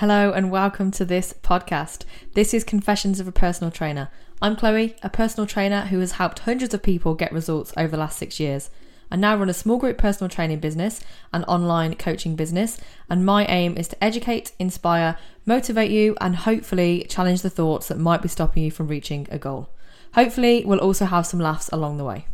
Hello and welcome to this podcast. This is Confessions of a Personal Trainer. I'm Chloe, a personal trainer who has helped hundreds of people get results over the last 6 years. I now run a small group personal training business, an online coaching business, and my aim is to educate, inspire, motivate you, and hopefully challenge the thoughts that might be stopping you from reaching a goal. Hopefully, we'll also have some laughs along the way.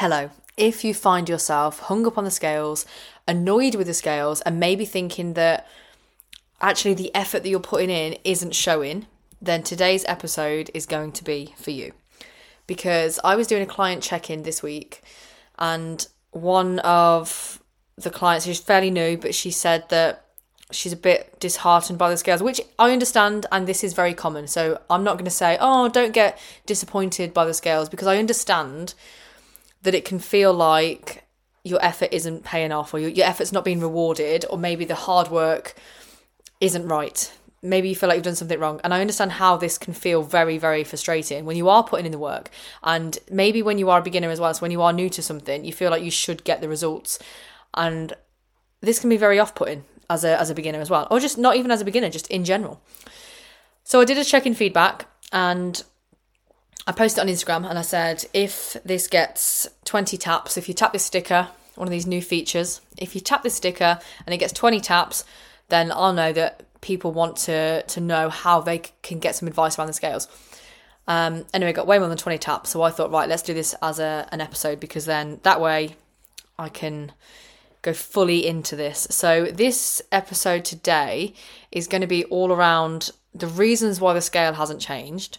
Hello. If you find yourself hung up on the scales, annoyed with the scales, and maybe thinking that actually the effort that you're putting in isn't showing, then today's episode is going to be for you. Because I was doing a client check-in this week, and one of the clients who's fairly new, but she said that she's a bit disheartened by the scales, which I understand, and this is very common. So I'm not going to say, oh, don't get disappointed by the scales, because I understand that it can feel like your effort isn't paying off, or your effort's not being rewarded, or maybe the hard work isn't right. Maybe you feel like you've done something wrong. And I understand how this can feel very, very frustrating when you are putting in the work. And maybe when you are a beginner as well, so when you are new to something, you feel like you should get the results. And this can be very off-putting as a beginner as well, or just not even as a beginner, just in general. So I did a check-in feedback, and I posted on Instagram and I said, if this gets 20 taps, if you tap this sticker, one of these new features, if you tap this sticker and it gets 20 taps, then I'll know that people want to know how they can get some advice around the scales. Anyway, got way more than 20 taps. So I thought, right, let's do this as an episode, because then that way I can go fully into this. So this episode today is going to be all around the reasons why the scale hasn't changed.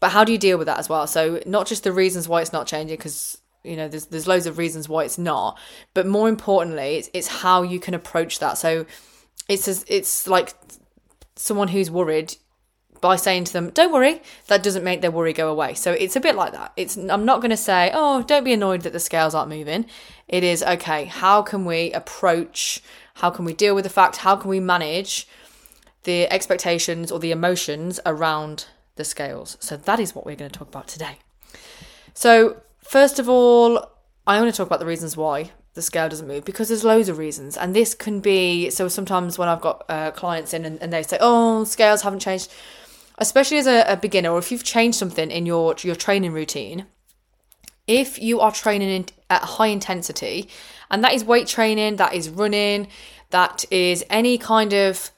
But how do you deal with that as well? So not just the reasons why it's not changing, because you know there's loads of reasons why it's not, but more importantly, it's how you can approach that. So it's like someone who's worried, by saying to them, "Don't worry," that doesn't make their worry go away. So it's a bit like that. I'm not going to say, "Oh, don't be annoyed that the scales aren't moving." It is okay. How can we approach? How can we deal with the fact? How can we manage the expectations or the emotions around the scales? So that is what we're going to talk about today. So first of all, I want to talk about the reasons why the scale doesn't move, because there's loads of reasons. And this can be, so sometimes when I've got clients in and they say, oh, scales haven't changed, especially as a beginner, or if you've changed something in your training routine, if you are training at high intensity, and that is weight training, that is running, that is any kind of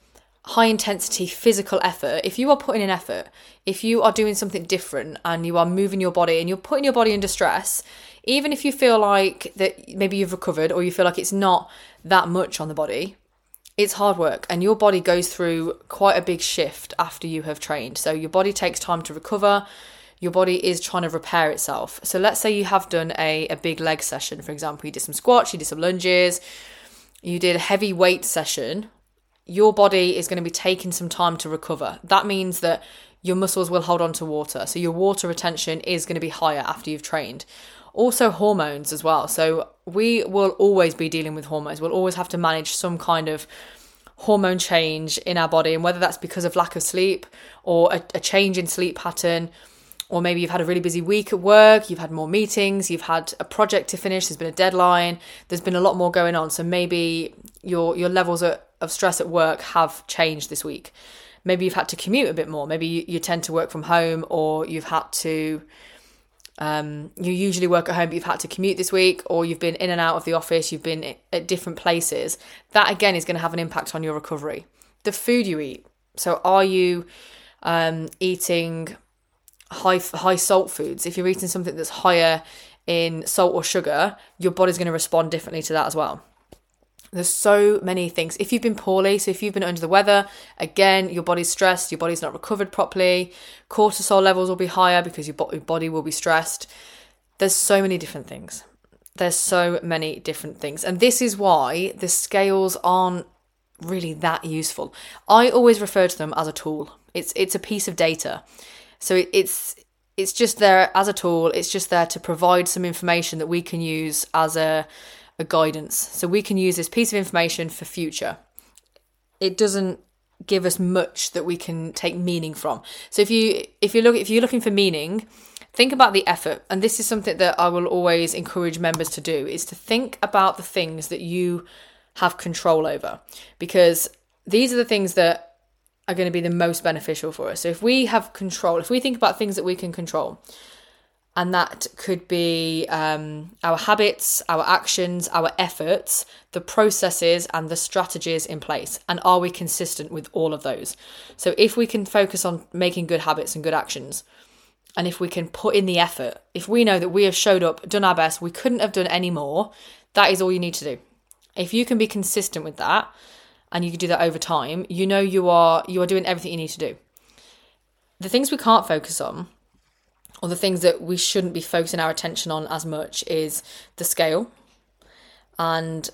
high intensity physical effort, if you are putting in effort, if you are doing something different and you are moving your body and you're putting your body under stress, even if you feel like that maybe you've recovered or you feel like it's not that much on the body, it's hard work, and your body goes through quite a big shift after you have trained. So your body takes time to recover. Your body is trying to repair itself. So let's say you have done a big leg session, for example. You did some squats, you did some lunges, you did a heavy weight session. Your body is going to be taking some time to recover. That means that your muscles will hold on to water. So your water retention is going to be higher after you've trained. Also hormones as well. So we will always be dealing with hormones. We'll always have to manage some kind of hormone change in our body. And whether that's because of lack of sleep or a change in sleep pattern, or maybe you've had a really busy week at work, you've had more meetings, you've had a project to finish, there's been a deadline, there's been a lot more going on. So maybe your levels of stress at work have changed this week. Maybe you've had to commute a bit more. Maybe you tend to work from home, or you've had to, you usually work at home, but you've had to commute this week, or you've been in and out of the office, you've been at different places. That again is going to have an impact on your recovery. The food you eat. So are you eating high salt foods? If you're eating something that's higher in salt or sugar, your body's going to respond differently to that as well. There's so many things. If you've been poorly, so if you've been under the weather, again, your body's stressed, your body's not recovered properly. Cortisol levels will be higher because your body will be stressed. There's so many different things. And this is why the scales aren't really that useful. I always refer to them as a tool. It's a piece of data. So it's just there as a tool. It's just there to provide some information that we can use as a guidance. So we can use this piece of information for future. It doesn't give us much that we can take meaning from. So if you're looking for meaning, Think about the effort. And this is something that I will always encourage members to do, is to think about the things that you have control over, because these are the things that are going to be the most beneficial for us. So if we have control, if we think about things that we can control, and that could be our habits, our actions, our efforts, the processes and the strategies in place. And are we consistent with all of those? So if we can focus on making good habits and good actions, and if we can put in the effort, if we know that we have showed up, done our best, we couldn't have done any more, that is all you need to do. If you can be consistent with that, and you can do that over time, you know you are doing everything you need to do. The things we can't focus on, or the things that we shouldn't be focusing our attention on as much, is the scale, and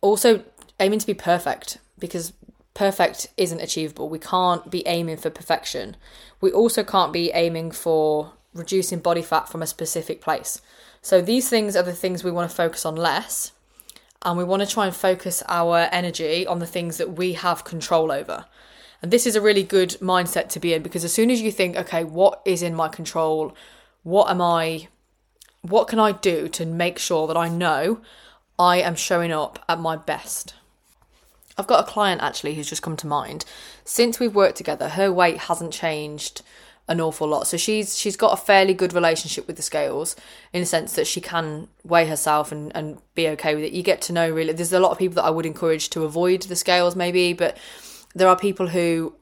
also aiming to be perfect, because perfect isn't achievable. We can't be aiming for perfection. We also can't be aiming for reducing body fat from a specific place. So these things are the things we want to focus on less. And we want to try and focus our energy on the things that we have control over. And this is a really good mindset to be in, because as soon as you think, okay, what is in my control? What can I do to make sure that I know I am showing up at my best? I've got a client actually who's just come to mind. Since we've worked together, her weight hasn't changed an awful lot. So she's got a fairly good relationship with the scales, in the sense that she can weigh herself and be okay with it. You get to know, really, there's a lot of people that I would encourage to avoid the scales maybe, but there are people who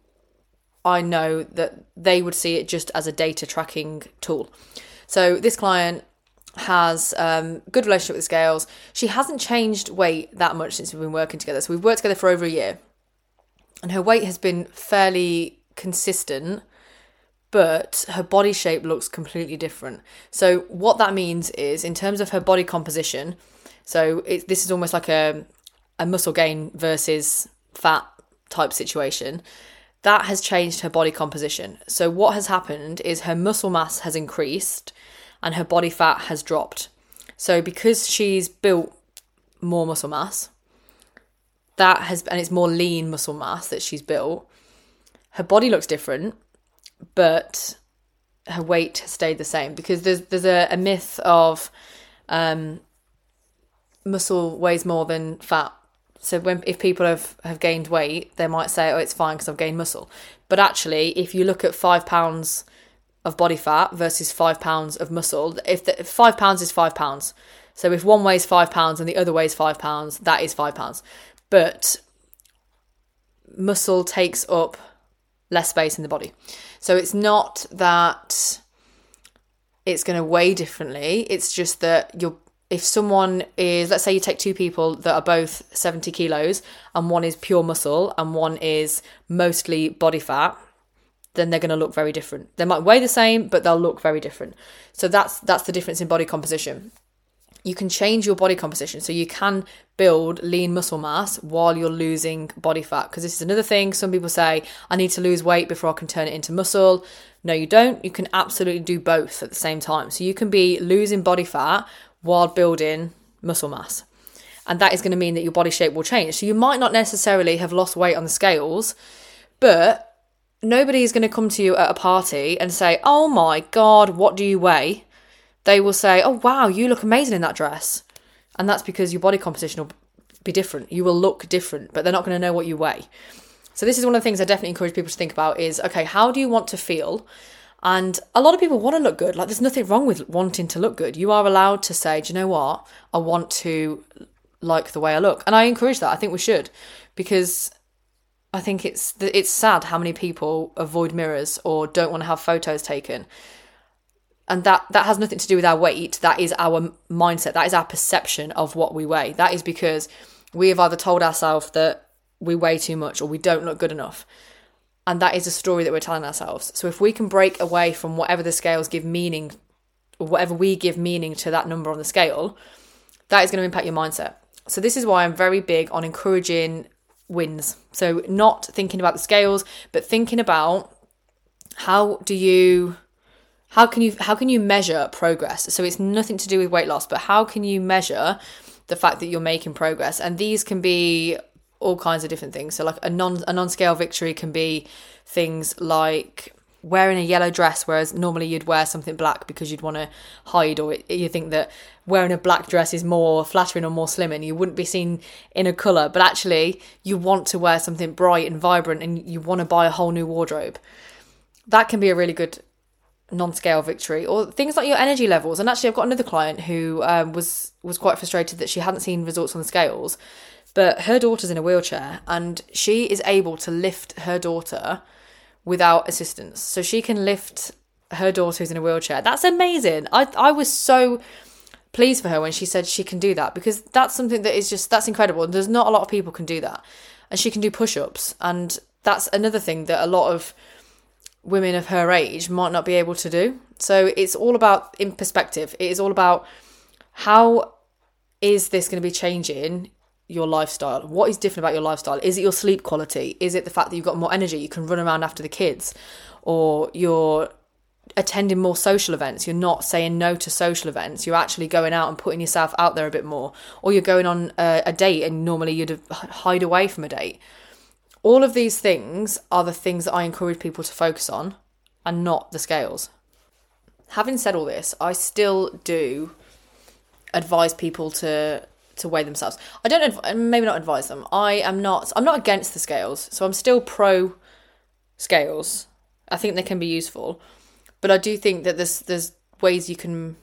I know that they would see it just as a data tracking tool. So this client has good relationship with the scales. She hasn't changed weight that much since we've been working together. So we've worked together for over a year, and her weight has been fairly consistent, but her body shape looks completely different. So what that means is, in terms of her body composition, so this is almost like a muscle gain versus fat type situation, that has changed her body composition. So what has happened is her muscle mass has increased and her body fat has dropped. So because she's built more muscle mass, and it's more lean muscle mass that she's built, her body looks different, but her weight has stayed the same, because there's a myth of muscle weighs more than fat. So if people have gained weight, they might say, oh, it's fine because I've gained muscle. But actually, if you look at 5 pounds of body fat versus 5 pounds of muscle, if 5 pounds is 5 pounds. So if one weighs 5 pounds and the other weighs 5 pounds, that is 5 pounds. But muscle takes up less space in the body. So it's not that it's going to weigh differently. It's just that if someone is, let's say you take two people that are both 70 kilos and one is pure muscle and one is mostly body fat, then they're going to look very different. They might weigh the same, but they'll look very different. So that's the difference in body composition. You can change your body composition, so you can build lean muscle mass while you're losing body fat, because this is another thing. Some people say, I need to lose weight before I can turn it into muscle. No, you don't. You can absolutely do both at the same time. So you can be losing body fat while building muscle mass. And that is going to mean that your body shape will change. So you might not necessarily have lost weight on the scales, but nobody is going to come to you at a party and say, oh my God, what do you weigh? They will say, oh, wow, you look amazing in that dress. And that's because your body composition will be different. You will look different, but they're not going to know what you weigh. So this is one of the things I definitely encourage people to think about is, okay, how do you want to feel? And a lot of people want to look good. Like, there's nothing wrong with wanting to look good. You are allowed to say, do you know what? I want to like the way I look. And I encourage that. I think we should, because I think it's sad how many people avoid mirrors or don't want to have photos taken. And that has nothing to do with our weight. That is our mindset. That is our perception of what we weigh. That is because we have either told ourselves that we weigh too much or we don't look good enough. And that is a story that we're telling ourselves. So if we can break away from whatever the scales give meaning, or whatever we give meaning to that number on the scale, that is going to impact your mindset. So this is why I'm very big on encouraging wins. So not thinking about the scales, but thinking about how can you measure progress? So it's nothing to do with weight loss, but how can you measure the fact that you're making progress? And these can be all kinds of different things. So like a non-scale victory can be things like wearing a yellow dress, whereas normally you'd wear something black because you'd want to hide, or you think that wearing a black dress is more flattering or more slim and you wouldn't be seen in a colour, but actually you want to wear something bright and vibrant and you want to buy a whole new wardrobe. That can be a really good non-scale victory. Or things like your energy levels. And actually I've got another client who was quite frustrated that she hadn't seen results on the scales, but her daughter's in a wheelchair and she is able to lift her daughter without assistance. So she can lift her daughter who's in a wheelchair. That's amazing. I was so pleased for her when she said she can do that, because that's something that is just, that's incredible. There's not a lot of people can do that. And she can do push-ups. And that's another thing that a lot of women of her age might not be able to do. So it's all about in perspective. It is all about how is this going to be changing your lifestyle? What is different about your lifestyle? Is it your sleep quality? Is it the fact that you've got more energy, you can run around after the kids, or you're attending more social events, you're not saying no to social events, you're actually going out and putting yourself out there a bit more, or you're going on a date and normally you'd hide away from a date. All of these things are the things that I encourage people to focus on and not the scales. Having said all this, I still do advise people to weigh themselves. I don't maybe not advise them. I'm not against the scales, so I'm still pro scales. I think they can be useful, but I do think that there's ways you can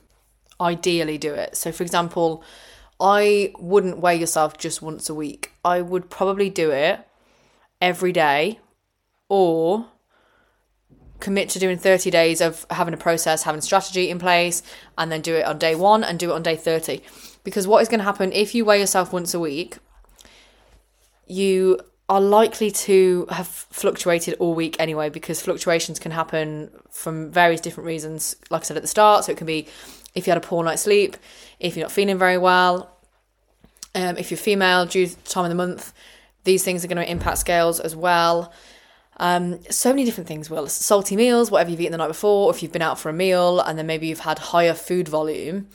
ideally do it. So for example, I wouldn't weigh yourself just once a week. I would probably do it every day, or commit to doing 30 days of having a process, having strategy in place, and then do it on day 1 and do it on day 30. Because what is going to happen if you weigh yourself once a week, you are likely to have fluctuated all week anyway, because fluctuations can happen from various different reasons. Like I said at the start, so it can be if you had a poor night's sleep, if you're not feeling very well, if you're female due to the time of the month, these things are going to impact scales as well. So many different things will. Salty meals, whatever you've eaten the night before, or if you've been out for a meal and then maybe you've had higher food volume,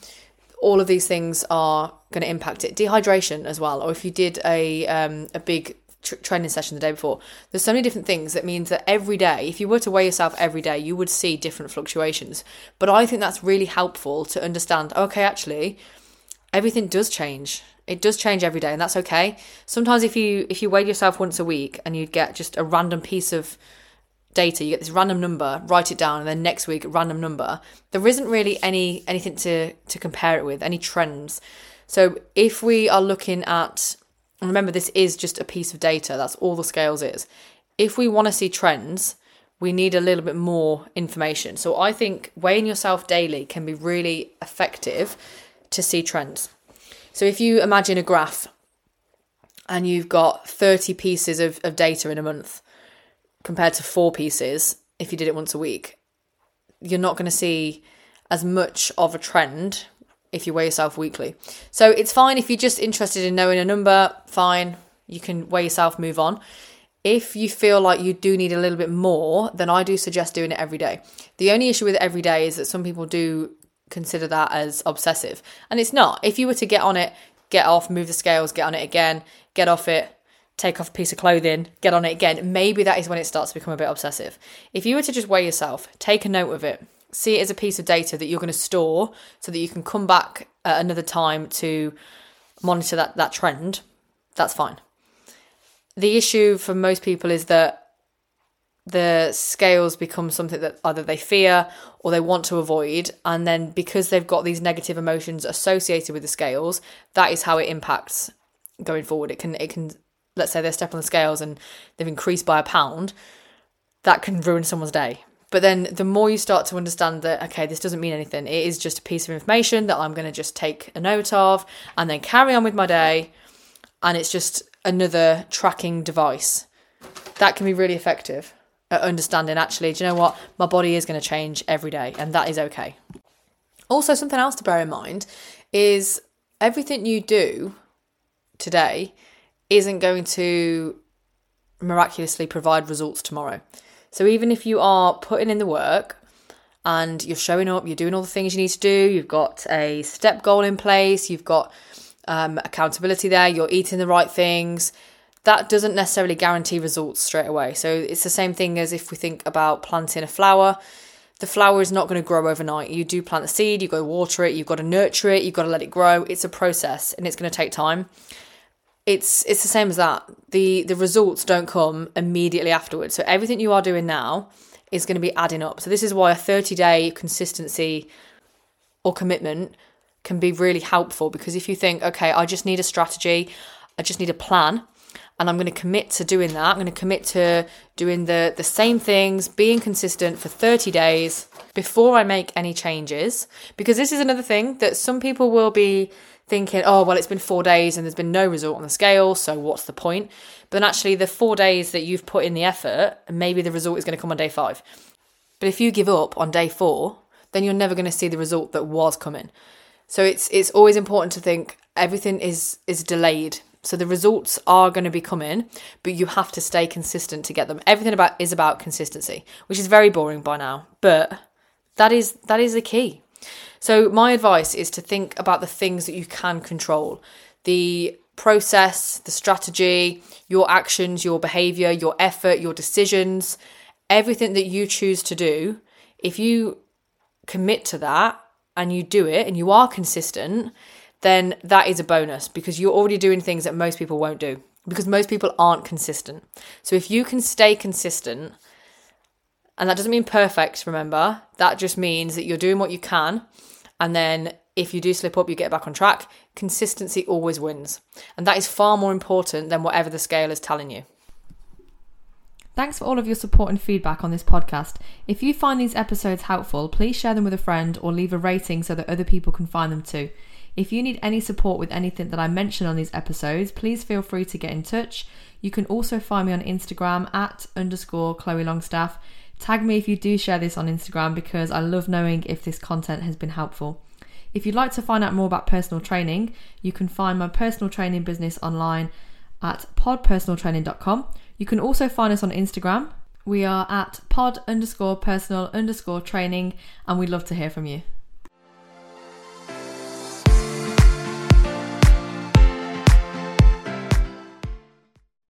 all of these things are going to impact it. Dehydration as well, or if you did a big training session the day before. There's so many different things that means that every day, if you were to weigh yourself every day, you would see different fluctuations. But I think that's really helpful to understand, okay, actually, everything does change. It does change every day, and that's okay. Sometimes if you weighed yourself once a week and you'd get just a random piece of data, you get this random number, write it down, and then next week, random number, there isn't really anything to compare it with, any trends. So if we are looking at, and remember this is just a piece of data, that's all the scales is. If we want to see trends, we need a little bit more information. So I think weighing yourself daily can be really effective to see trends. So if you imagine a graph and you've got 30 pieces of data in a month compared to 4 pieces, if you did it once a week, you're not going to see as much of a trend if you weigh yourself weekly. So it's fine if you're just interested in knowing a number, fine, you can weigh yourself, move on. If you feel like you do need a little bit more, then I do suggest doing it every day. The only issue with every day is that some people do consider that as obsessive, and it's not. If you were to get on it, get off, move the scales, get on it again, get off it, take off a piece of clothing, get on it again, maybe that is when it starts to become a bit obsessive. If you were to just weigh yourself, take a note of it, see it as a piece of data that you're going to store so that you can come back at another time to monitor that trend, that's fine. The issue for most people is that the scales become something that either they fear or they want to avoid, and then because they've got these negative emotions associated with the scales, that is how it impacts going forward. It can, let's say they step on the scales and they've increased by £1, that can ruin someone's day. But then the more you start to understand that, okay, this doesn't mean anything, it is just a piece of information that I'm going to just take a note of and then carry on with my day, and it's just another tracking device, that can be really effective at understanding, actually, do you know what, my body is going to change every day, and that is okay. Also, something else to bear in mind is everything you do today isn't going to miraculously provide results tomorrow. So even if you are putting in the work and you're showing up, you're doing all the things you need to do, you've got a step goal in place, you've got accountability there, you're eating the right things, that doesn't necessarily guarantee results straight away. So it's the same thing as if we think about planting a flower. The flower is not going to grow overnight. You do plant the seed, you've got to water it, you've got to nurture it, you've got to let it grow. It's a process and it's going to take time. It's the same as that. The results don't come immediately afterwards. So everything you are doing now is going to be adding up. So this is why a 30-day consistency or commitment can be really helpful, because if you think, okay, I just need a strategy, I just need a plan, and I'm going to commit to doing that. I'm going to commit to doing the same things, being consistent for 30 days before I make any changes. Because this is another thing that some people will be thinking, oh, well, it's been 4 days and there's been no result on the scale, so what's the point? But actually the 4 days that you've put in the effort, maybe the result is going to come on day 5. But if you give up on day 4, then you're never going to see the result that was coming. So it's always important to think everything is delayed. So the results are going to be coming, but you have to stay consistent to get them. Everything is about consistency, which is very boring by now, but that is the key. So my advice is to think about the things that you can control: the process, the strategy, your actions, your behavior, your effort, your decisions, everything that you choose to do. If you commit to that and you do it and you are consistent, then that is a bonus, because you're already doing things that most people won't do, because most people aren't consistent. So if you can stay consistent, and that doesn't mean perfect, remember, that just means that you're doing what you can, and then if you do slip up, you get back on track. Consistency always wins, and that is far more important than whatever the scale is telling you. Thanks for all of your support and feedback on this podcast. If you find these episodes helpful, please share them with a friend or leave a rating so that other people can find them too. If you need any support with anything that I mention on these episodes, please feel free to get in touch. You can also find me on Instagram @_Chloe Longstaff. Tag me if you do share this on Instagram, because I love knowing if this content has been helpful. If you'd like to find out more about personal training, you can find my personal training business online at podpersonaltraining.com. You can also find us on Instagram. We are at pod_personal_training, and we'd love to hear from you.